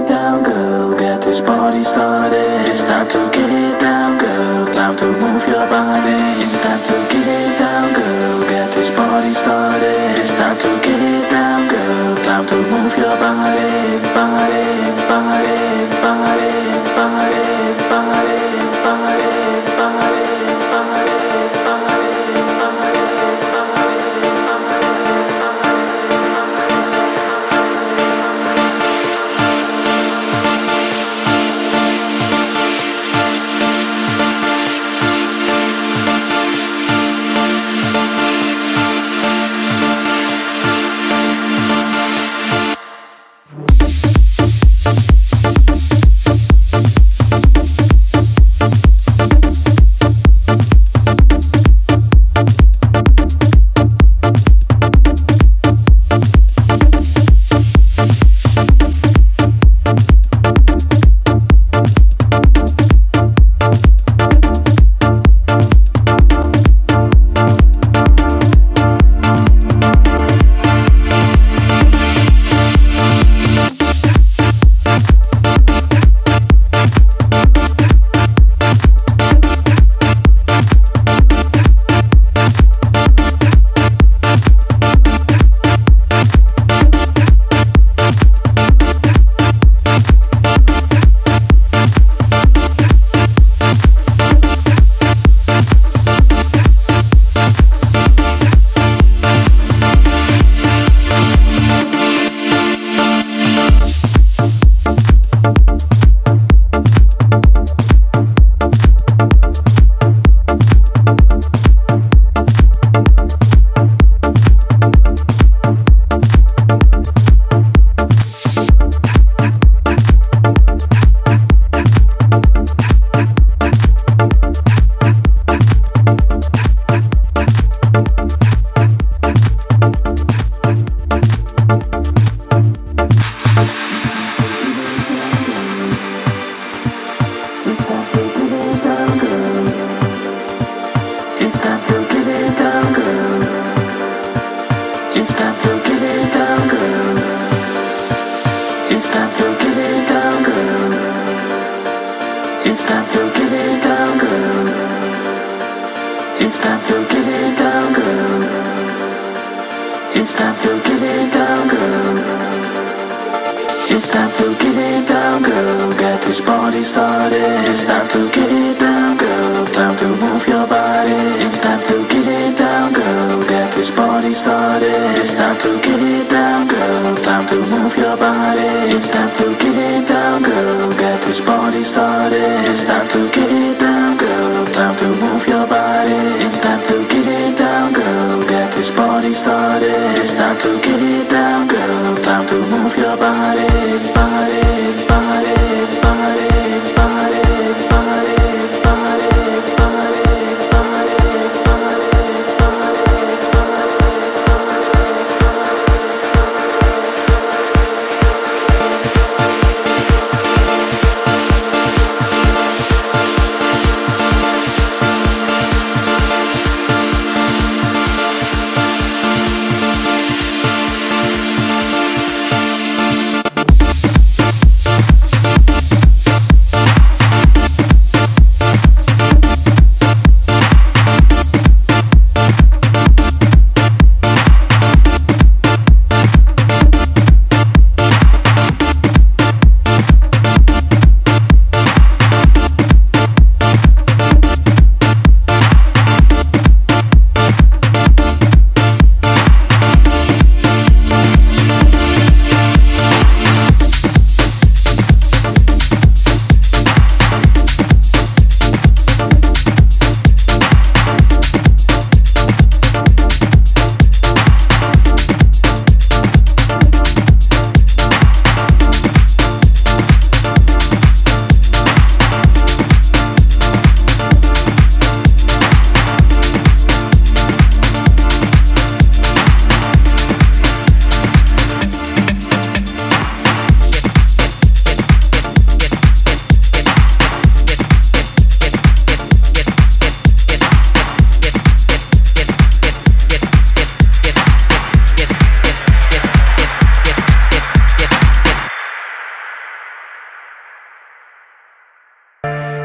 get down, girl, get this party started. It's time to get down, girl, time to move your body. It's time to get down, girl, get this party started. It's time to get down, girl, time to move your body, body, body, body, body, body, body, body.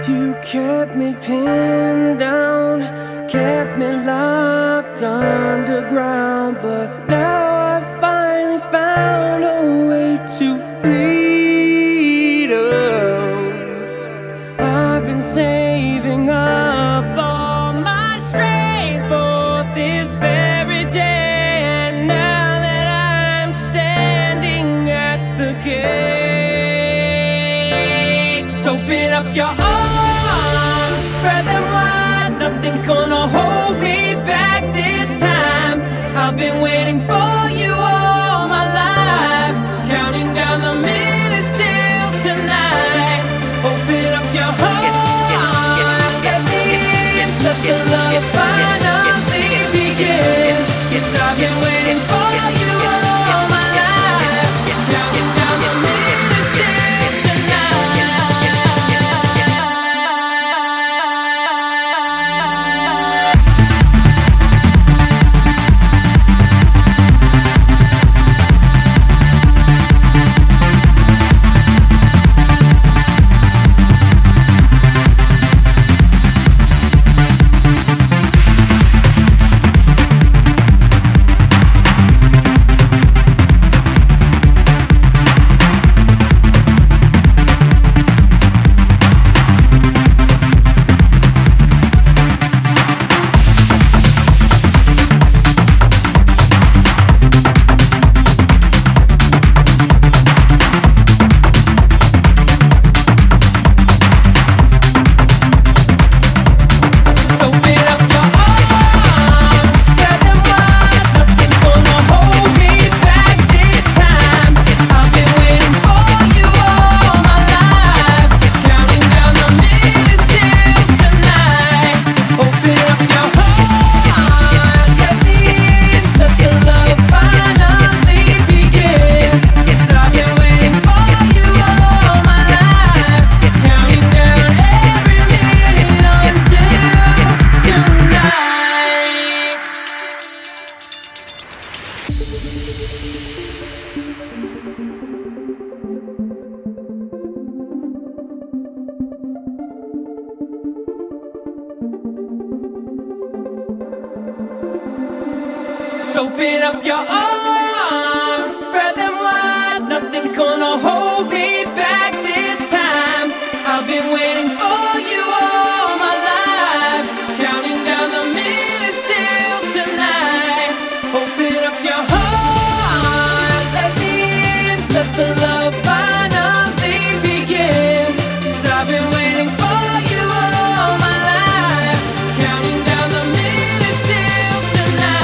You kept me pinned down, kept me locked underground, but now I finally found a way to freedom. I've been saving up all my strength for this very day, and now that I'm standing at the gates, open up your arms, spread them wide, nothing's gonna hold me back this time. I've been waiting for you all my life, counting down the minutes till tonight. Open up your heart, let me in, let the love finally begin. I've been waiting for you all my life, counting down the minutes. Open up your arms, spread them wide, nothing's gonna hold me back this time. I've been waiting for you all my life, counting down the minutes till tonight. Open up your heart, let me in, let the love finally begin. 'Cause I've been waiting for you all my life, counting down the minutes till tonight.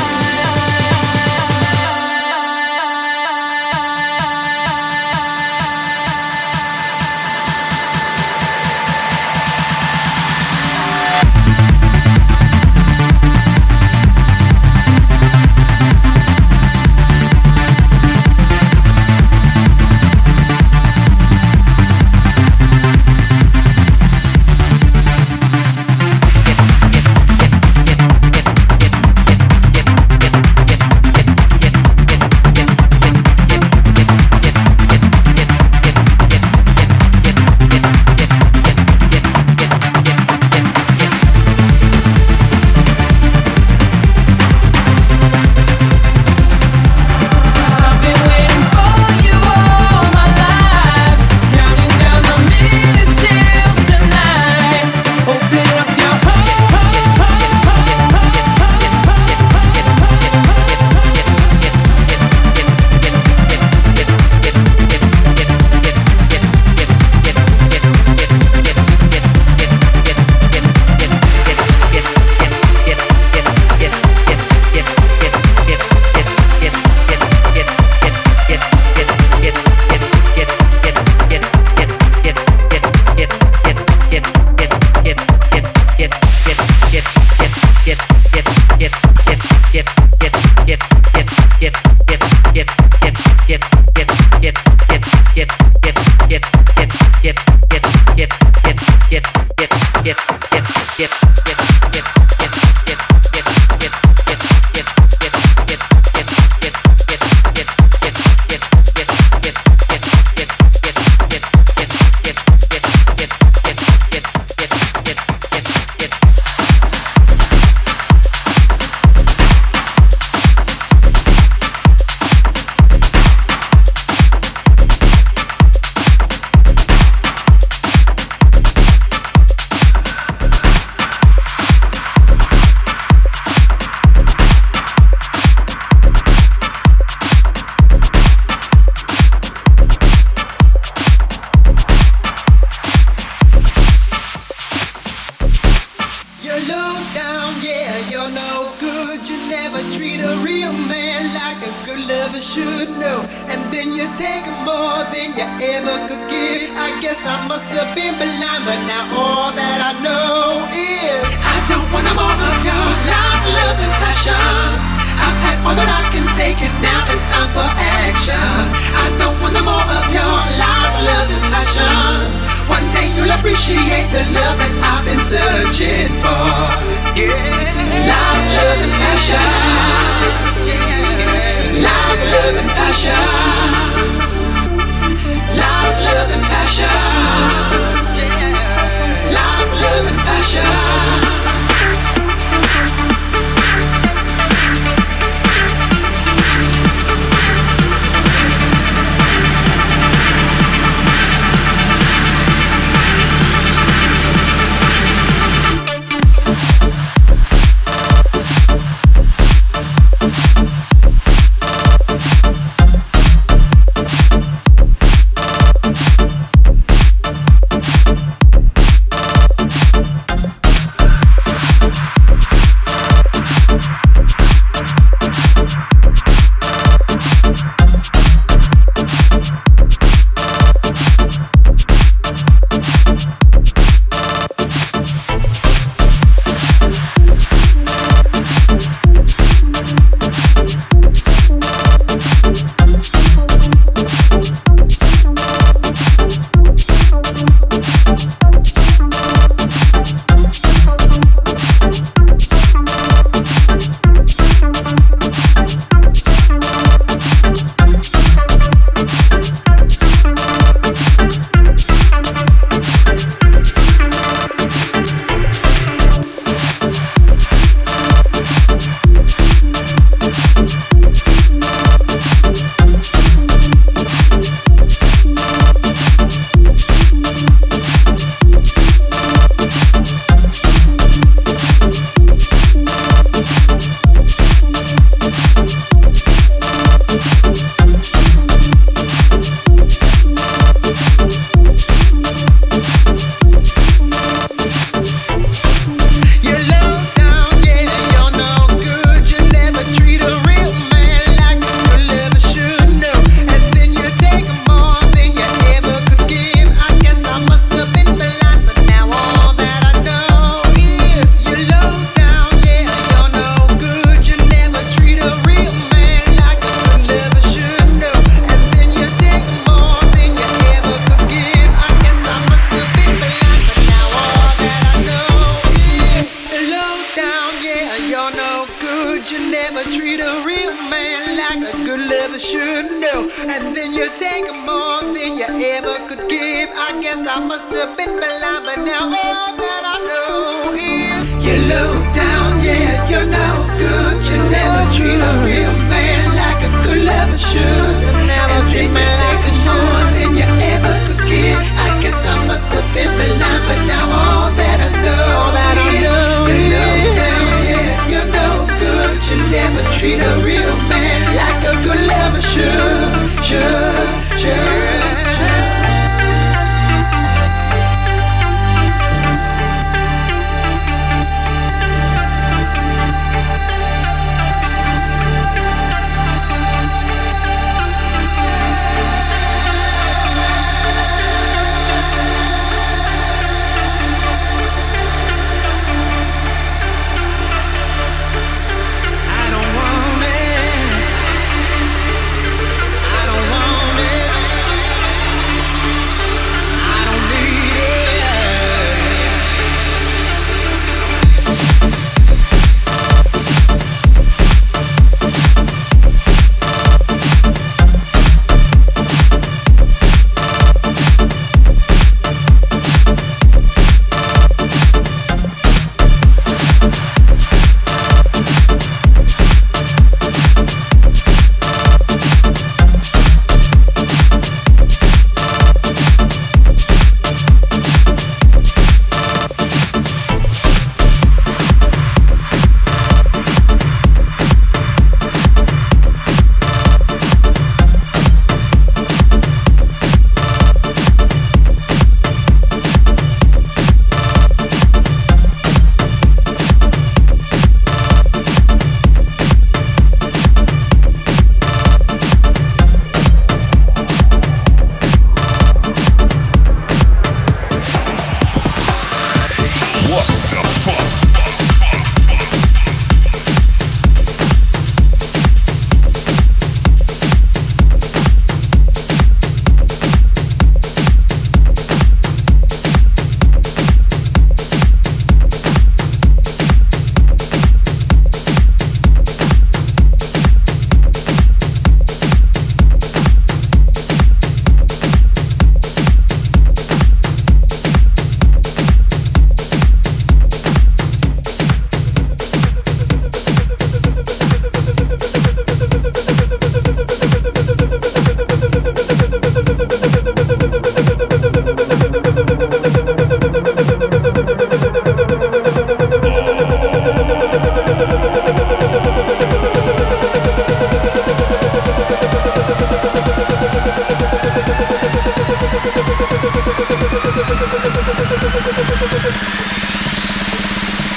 never treat a real man like a good lover should know. And then you take more than you ever could give. I guess I must have been blind, but now all that I know is I don't want no more of your lies, love and passion. I've had all that I can take and now it's time for action. I don't want no more of your lies, love and passion. One day you'll appreciate the love that I've been searching for. Yeah, lies, love and passion. Lies, love and passion. Lies, love and passion. Lies, love and passion.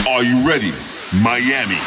Are you ready, Miami?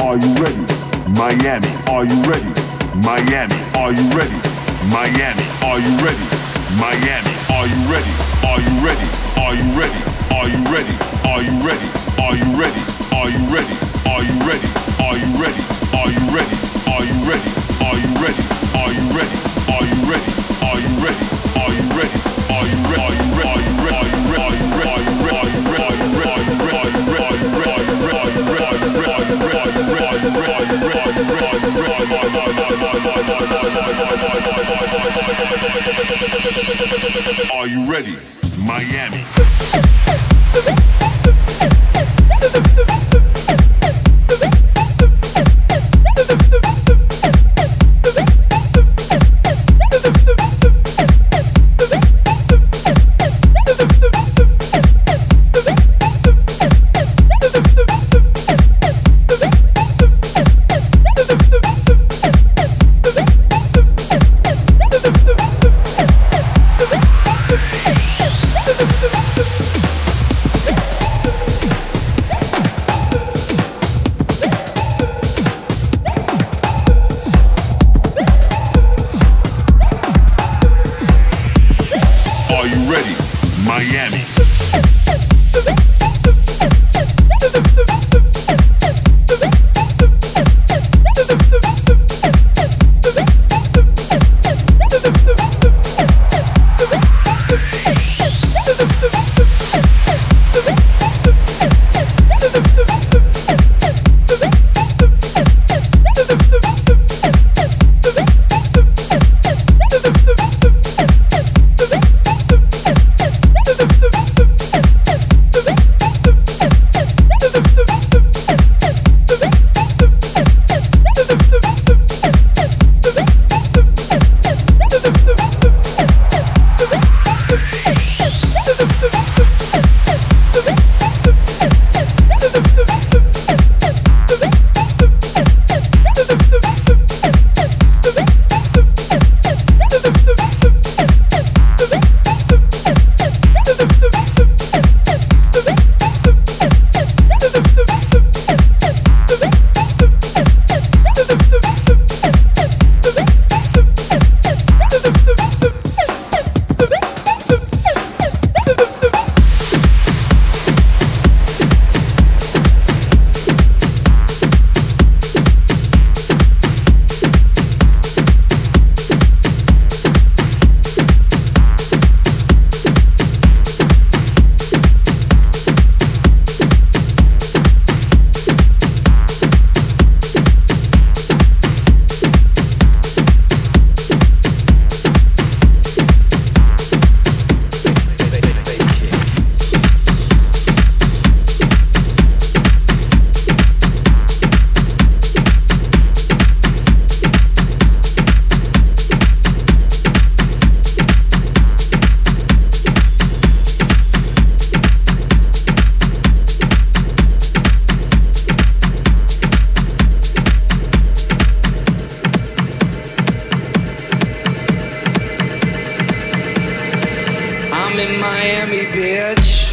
Are you ready, Miami? Miami, bitch.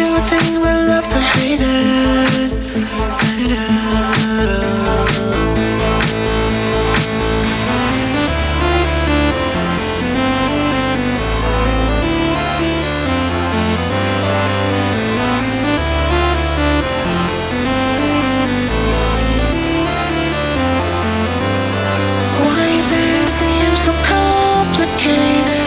you think we love to hate it, hate it. Why they seem so complicated?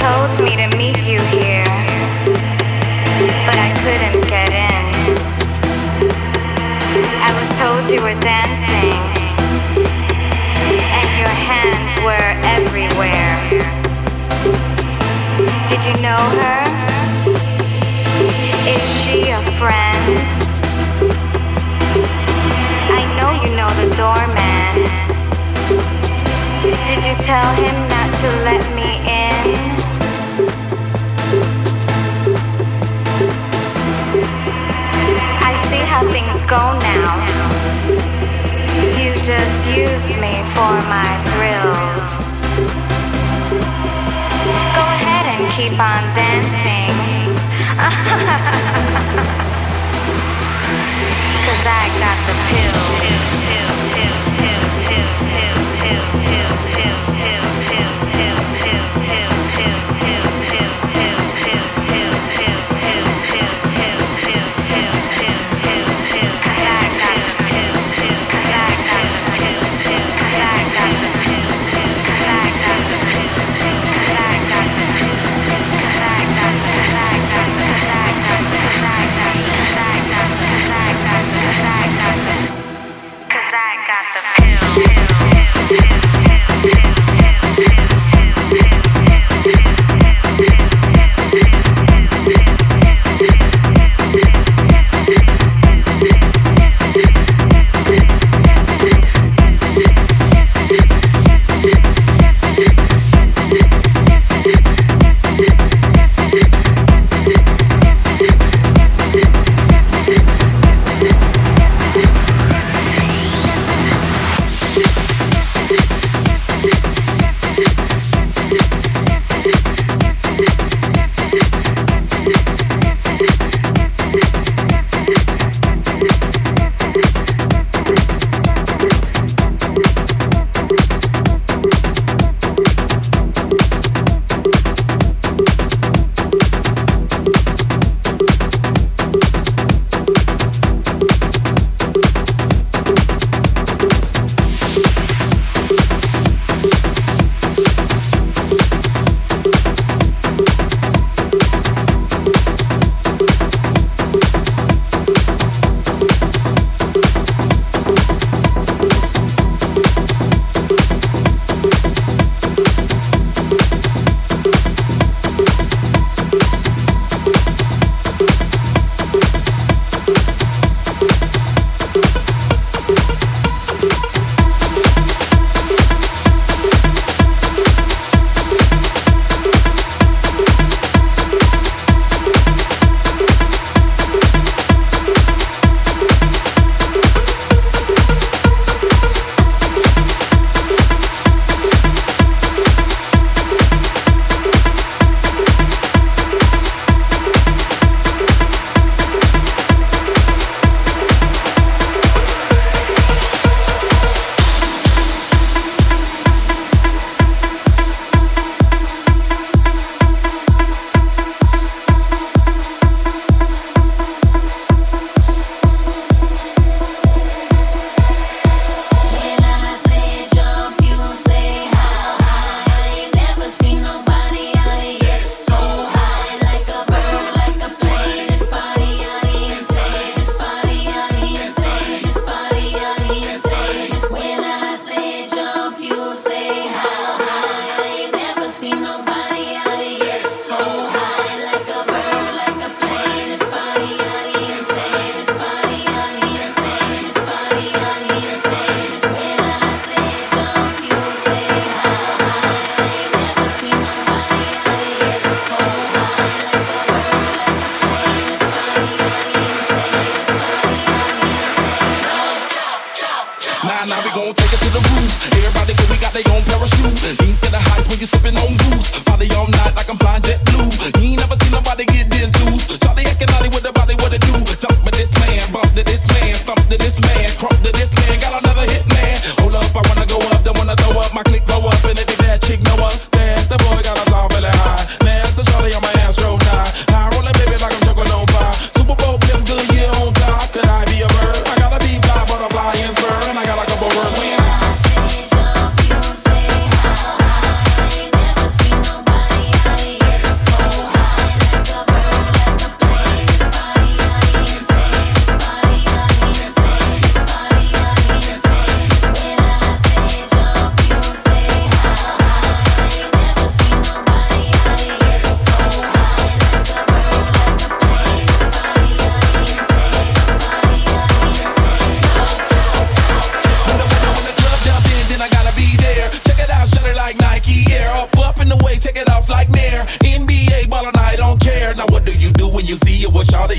told me to meet you here, but I couldn't get in. I was told you were dancing, and your hands were everywhere. Did you know her? Is she a friend? I know you know the doorman. Did you tell him not to let me in? I see how things go now. You just used me for my thrills. Go ahead and keep on dancing. 'Cause I got the pill.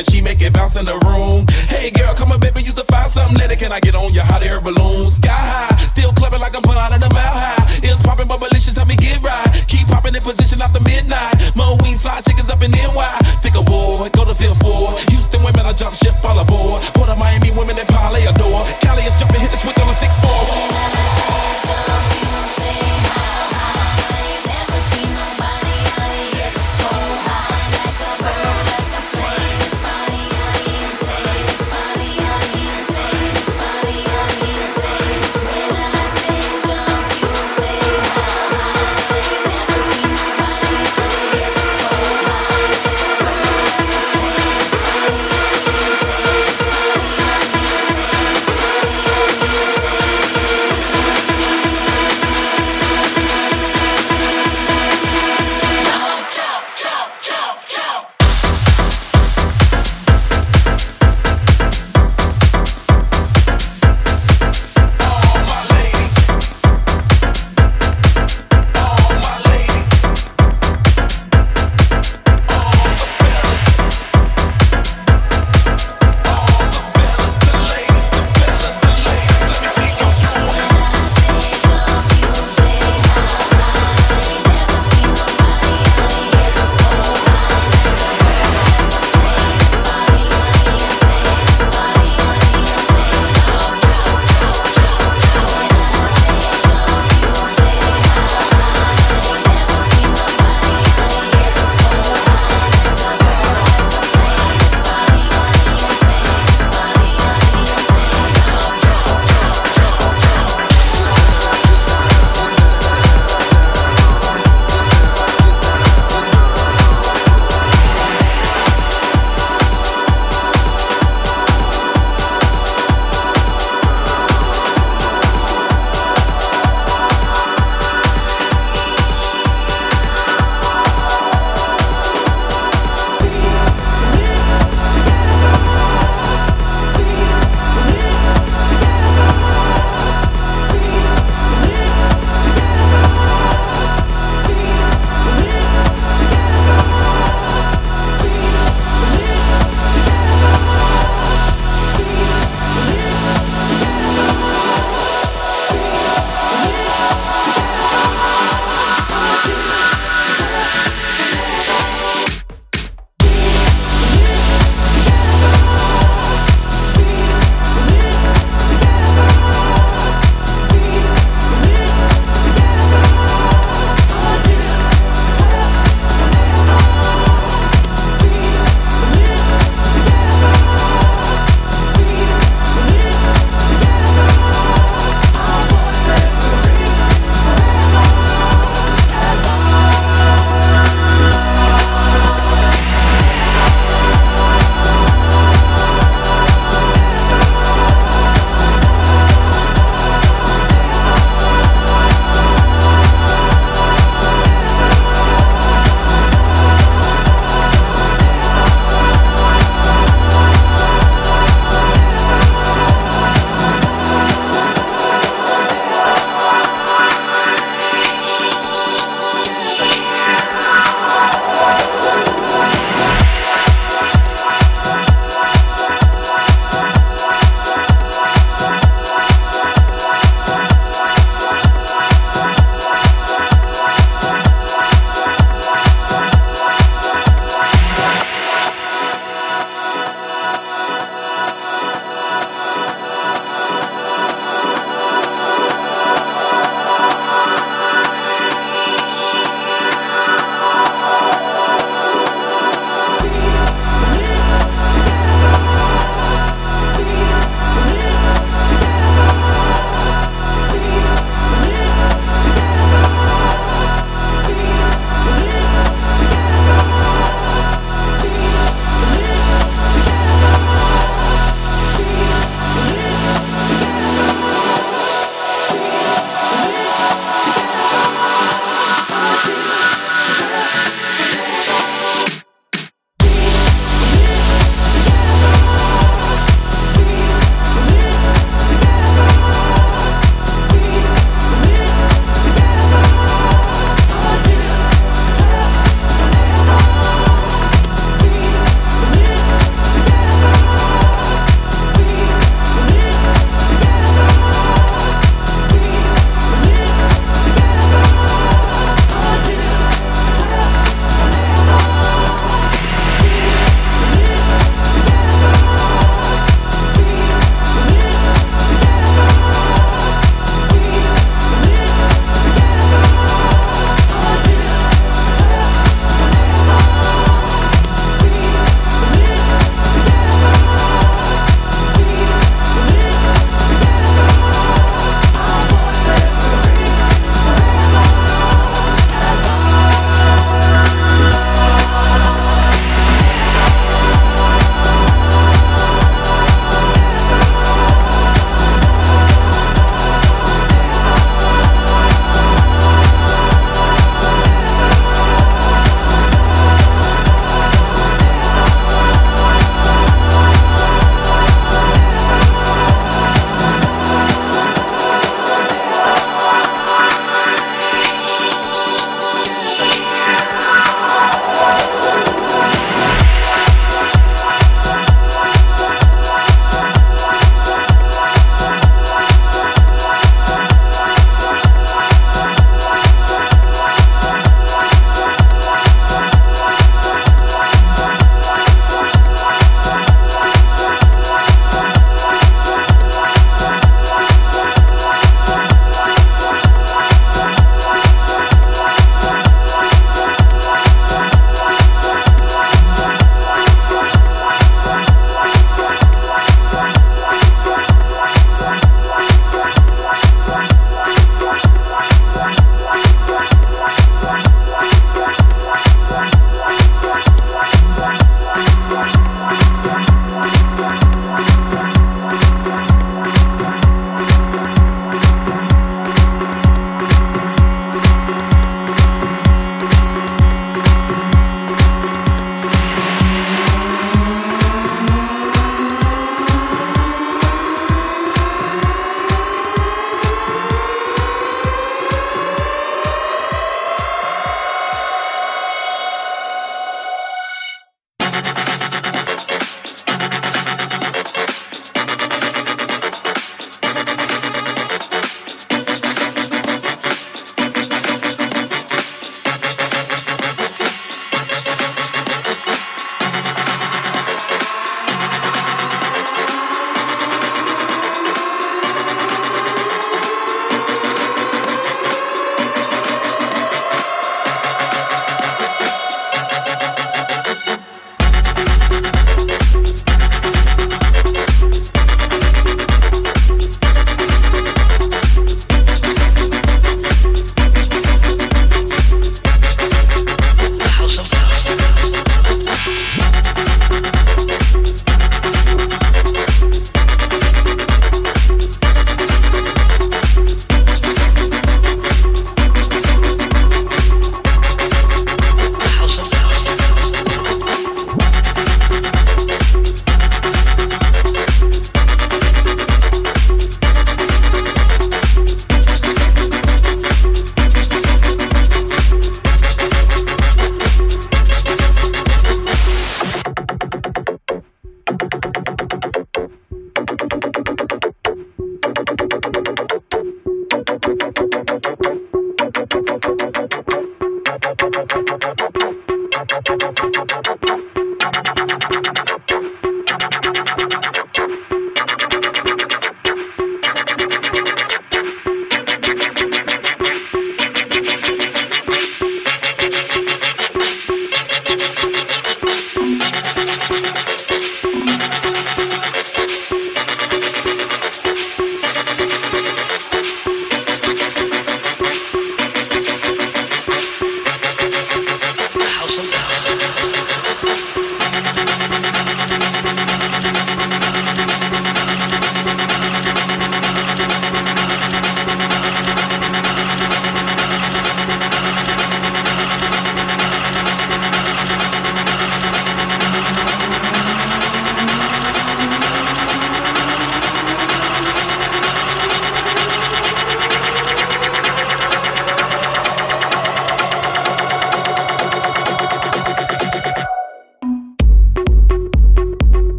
and she make it bounce in the room. Hey girl, come on baby, you to find something later. Can I get on your hot air balloon? Sky high, still clubbing like I'm pulling out of the mile high. It's popping, but malicious, help me get right. Keep popping in position after midnight. Mo wings fly, chickens up in NY. Think of war, go to field 4. Houston women, I jump ship all aboard. Port of Miami women and parlay adore. Cali is jumping, hit the switch on the 6-4.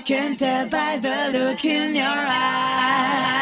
I can tell by the look in your eyes.